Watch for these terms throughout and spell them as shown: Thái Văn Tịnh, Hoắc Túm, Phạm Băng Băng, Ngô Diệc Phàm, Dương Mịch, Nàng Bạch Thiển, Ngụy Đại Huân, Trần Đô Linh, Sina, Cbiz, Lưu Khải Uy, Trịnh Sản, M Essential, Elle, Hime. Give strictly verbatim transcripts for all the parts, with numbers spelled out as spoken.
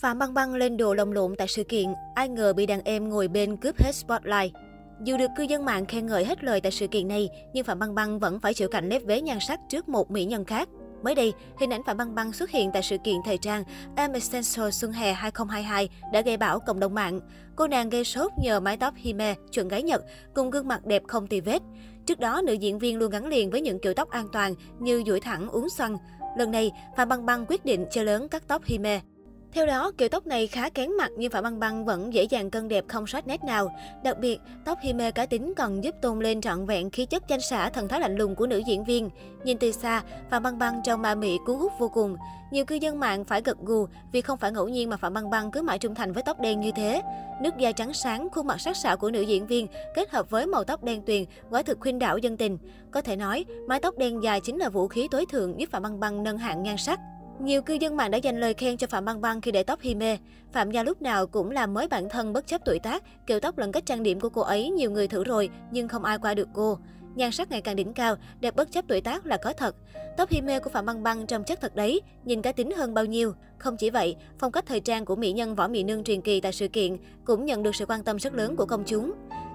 Phạm Băng Băng lên đồ lồng lộn tại sự kiện, ai ngờ bị đàn em ngồi bên cướp hết spotlight. Dù được cư dân mạng khen ngợi hết lời tại sự kiện này, nhưng Phạm Băng Băng vẫn phải chịu cảnh nép vế nhan sắc trước một mỹ nhân khác. Mới đây, hình ảnh Phạm Băng Băng xuất hiện tại sự kiện thời trang M Essential Xuân Hè hai không hai hai đã gây bão cộng đồng mạng. Cô nàng gây sốt nhờ mái tóc Hime, chuẩn gái Nhật, cùng gương mặt đẹp không tì vết. Trước đó, nữ diễn viên luôn gắn liền với những kiểu tóc an toàn như duỗi thẳng uốn xoăn. Lần này, Phạm Băng Băng quyết định chơi lớn cắt tóc Hime. Theo đó, kiểu tóc này khá kén mặt nhưng Phạm Băng Băng vẫn dễ dàng cân đẹp không sót nét nào. Đặc biệt, tóc Hime cá tính còn giúp tôn lên trọn vẹn khí chất chanh xả thần thái lạnh lùng của nữ diễn viên. Nhìn từ xa, Phạm Băng Băng trông ma mị cuốn hút vô cùng. Nhiều cư dân mạng phải gật gù vì không phải ngẫu nhiên mà Phạm Băng Băng cứ mãi trung thành với tóc đen như thế. Nước da trắng sáng, khuôn mặt sắc sảo của nữ diễn viên kết hợp với màu tóc đen tuyền, quả thực khuynh đảo dân tình. Có thể nói, mái tóc đen dài chính là vũ khí tối thượng giúp Phạm Băng Băng nâng hạng nhan sắc. Nhiều cư dân mạng đã dành lời khen cho Phạm Băng Băng khi để tóc Hime. Phạm gia lúc nào cũng làm mới bản thân bất chấp tuổi tác, kiểu tóc lẫn cách trang điểm của cô ấy nhiều người thử rồi nhưng không ai qua được cô. Nhan sắc ngày càng đỉnh cao, đẹp bất chấp tuổi tác là có thật. Tóc Hime của Phạm Băng Băng trông chất thật đấy, nhìn cá tính hơn bao nhiêu. Không chỉ vậy, phong cách thời trang của mỹ nhân võ mỹ nương truyền kỳ tại sự kiện cũng nhận được sự quan tâm rất lớn của công chúng.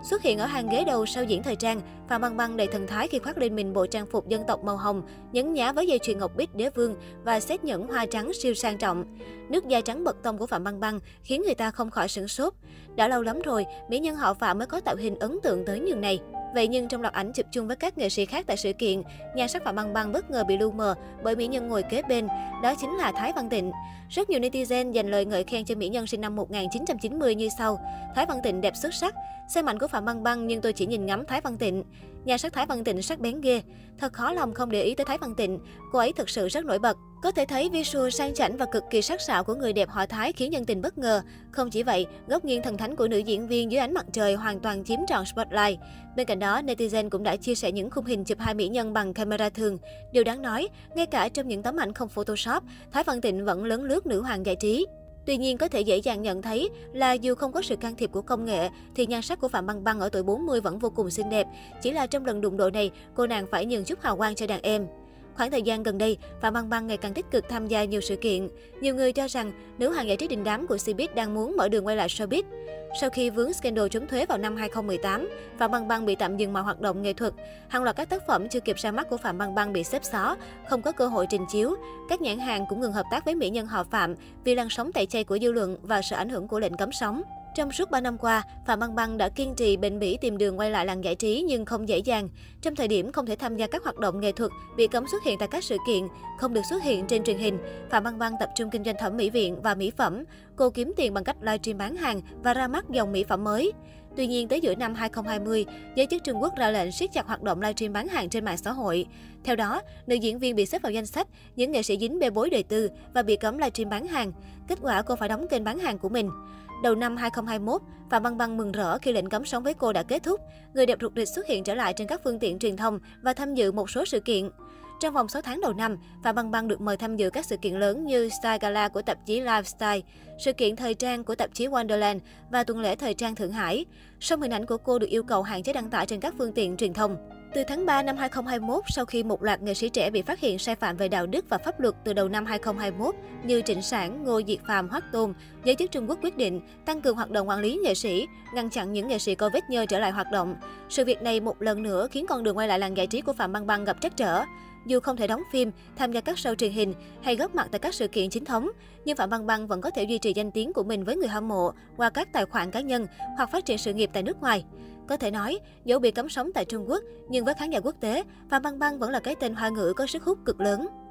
Xuất hiện ở hàng ghế đầu sau diễn thời trang, Phạm Băng Băng đầy thần thái khi khoác lên mình bộ trang phục dân tộc màu hồng, nhấn nhá với dây chuyền ngọc bích đế vương và xếp nhẫn hoa trắng siêu sang trọng. Nước da trắng bật tông của Phạm Băng Băng khiến người ta không khỏi sửng sốt. Đã lâu lắm rồi, mỹ nhân họ Phạm mới có tạo hình ấn tượng tới nhường này. Vậy nhưng trong loạt ảnh chụp chung với các nghệ sĩ khác tại sự kiện, nhan sắc Phạm Băng Băng bất ngờ bị lu mờ bởi mỹ nhân ngồi kế bên, đó chính là Thái Văn Tịnh. Rất nhiều netizen dành lời ngợi khen cho mỹ nhân sinh năm một nghìn chín trăm chín mươi như sau: Thái Văn Tịnh đẹp xuất sắc, xe mạnh của Phạm Băng Băng nhưng tôi chỉ nhìn ngắm Thái Văn Tịnh. Nhan sắc Thái Văn Tịnh sắc bén ghê, thật khó lòng không để ý tới Thái Văn Tịnh, cô ấy thực sự rất nổi bật. Có thể thấy visual sang chảnh và cực kỳ sắc sảo của người đẹp họ Thái khiến nhân tình bất ngờ. Không chỉ vậy, góc nghiêng thần thánh của nữ diễn viên dưới ánh mặt trời hoàn toàn chiếm trọn spotlight. Bên cạnh đó, netizen cũng đã chia sẻ những khung hình chụp hai mỹ nhân bằng camera thường. Điều đáng nói, ngay cả trong những tấm ảnh không Photoshop, Thái Văn Tịnh vẫn lấn lướt nữ hoàng giải trí. Tuy nhiên, có thể dễ dàng nhận thấy là dù không có sự can thiệp của công nghệ, thì nhan sắc của Phạm Băng Băng ở tuổi bốn mươi vẫn vô cùng xinh đẹp. Chỉ là trong lần đụng độ này, cô nàng phải nhường chút hào quang cho đàn em. Khoảng thời gian gần đây, Phạm Băng Băng ngày càng tích cực tham gia nhiều sự kiện. Nhiều người cho rằng nữ hoàng giải trí đình đám của Cbiz đang muốn mở đường quay lại showbiz. Sau khi vướng scandal trốn thuế vào năm hai không một tám, Phạm Băng Băng bị tạm dừng mọi hoạt động nghệ thuật. Hàng loạt các tác phẩm chưa kịp ra mắt của Phạm Băng Băng bị xếp xó, không có cơ hội trình chiếu. Các nhãn hàng cũng ngừng hợp tác với mỹ nhân họ Phạm vì làn sóng tẩy chay của dư luận và sự ảnh hưởng của lệnh cấm sóng. Trong suốt ba năm qua, Phạm Băng Băng đã kiên trì bền bỉ tìm đường quay lại làng giải trí nhưng không dễ dàng. Trong thời điểm không thể tham gia các hoạt động nghệ thuật, bị cấm xuất hiện tại các sự kiện, không được xuất hiện trên truyền hình, Phạm Băng Băng tập trung kinh doanh thẩm mỹ viện và mỹ phẩm. Cô kiếm tiền bằng cách livestream bán hàng và ra mắt dòng mỹ phẩm mới. Tuy nhiên, tới giữa năm hai không hai không, giới chức Trung Quốc ra lệnh siết chặt hoạt động livestream bán hàng trên mạng xã hội. Theo đó, nữ diễn viên bị xếp vào danh sách những nghệ sĩ dính bê bối đời tư và bị cấm livestream bán hàng. Kết quả, cô phải đóng kênh bán hàng của mình. Đầu năm hai không hai mốt, Phạm Băng Băng mừng rỡ khi lệnh cấm sóng với cô đã kết thúc. Người đẹp rụt rịch xuất hiện trở lại trên các phương tiện truyền thông và tham dự một số sự kiện. Trong vòng sáu tháng đầu năm, Phạm Băng Băng được mời tham dự các sự kiện lớn như Style Gala của tạp chí Lifestyle, sự kiện thời trang của tạp chí Wonderland và tuần lễ thời trang Thượng Hải. Song hình ảnh của cô được yêu cầu hạn chế đăng tải trên các phương tiện truyền thông. Từ tháng ba năm hai không hai mốt, sau khi một loạt nghệ sĩ trẻ bị phát hiện sai phạm về đạo đức và pháp luật từ đầu năm hai không hai mốt như Trịnh Sản, Ngô Diệc Phàm, Hoắc Túm, giới chức Trung Quốc quyết định tăng cường hoạt động quản lý nghệ sĩ, ngăn chặn những nghệ sĩ có vết nhơ trở lại hoạt động. Sự việc này một lần nữa khiến con đường quay lại làng giải trí của Phạm Băng Băng gặp trắc trở. Dù không thể đóng phim, tham gia các show truyền hình hay góp mặt tại các sự kiện chính thống, nhưng Phạm Băng Băng vẫn có thể duy trì danh tiếng của mình với người hâm mộ qua các tài khoản cá nhân hoặc phát triển sự nghiệp tại nước ngoài. Có thể nói, dẫu bị cấm sóng tại Trung Quốc, nhưng với khán giả quốc tế, Phạm Băng Băng vẫn là cái tên hoa ngữ có sức hút cực lớn.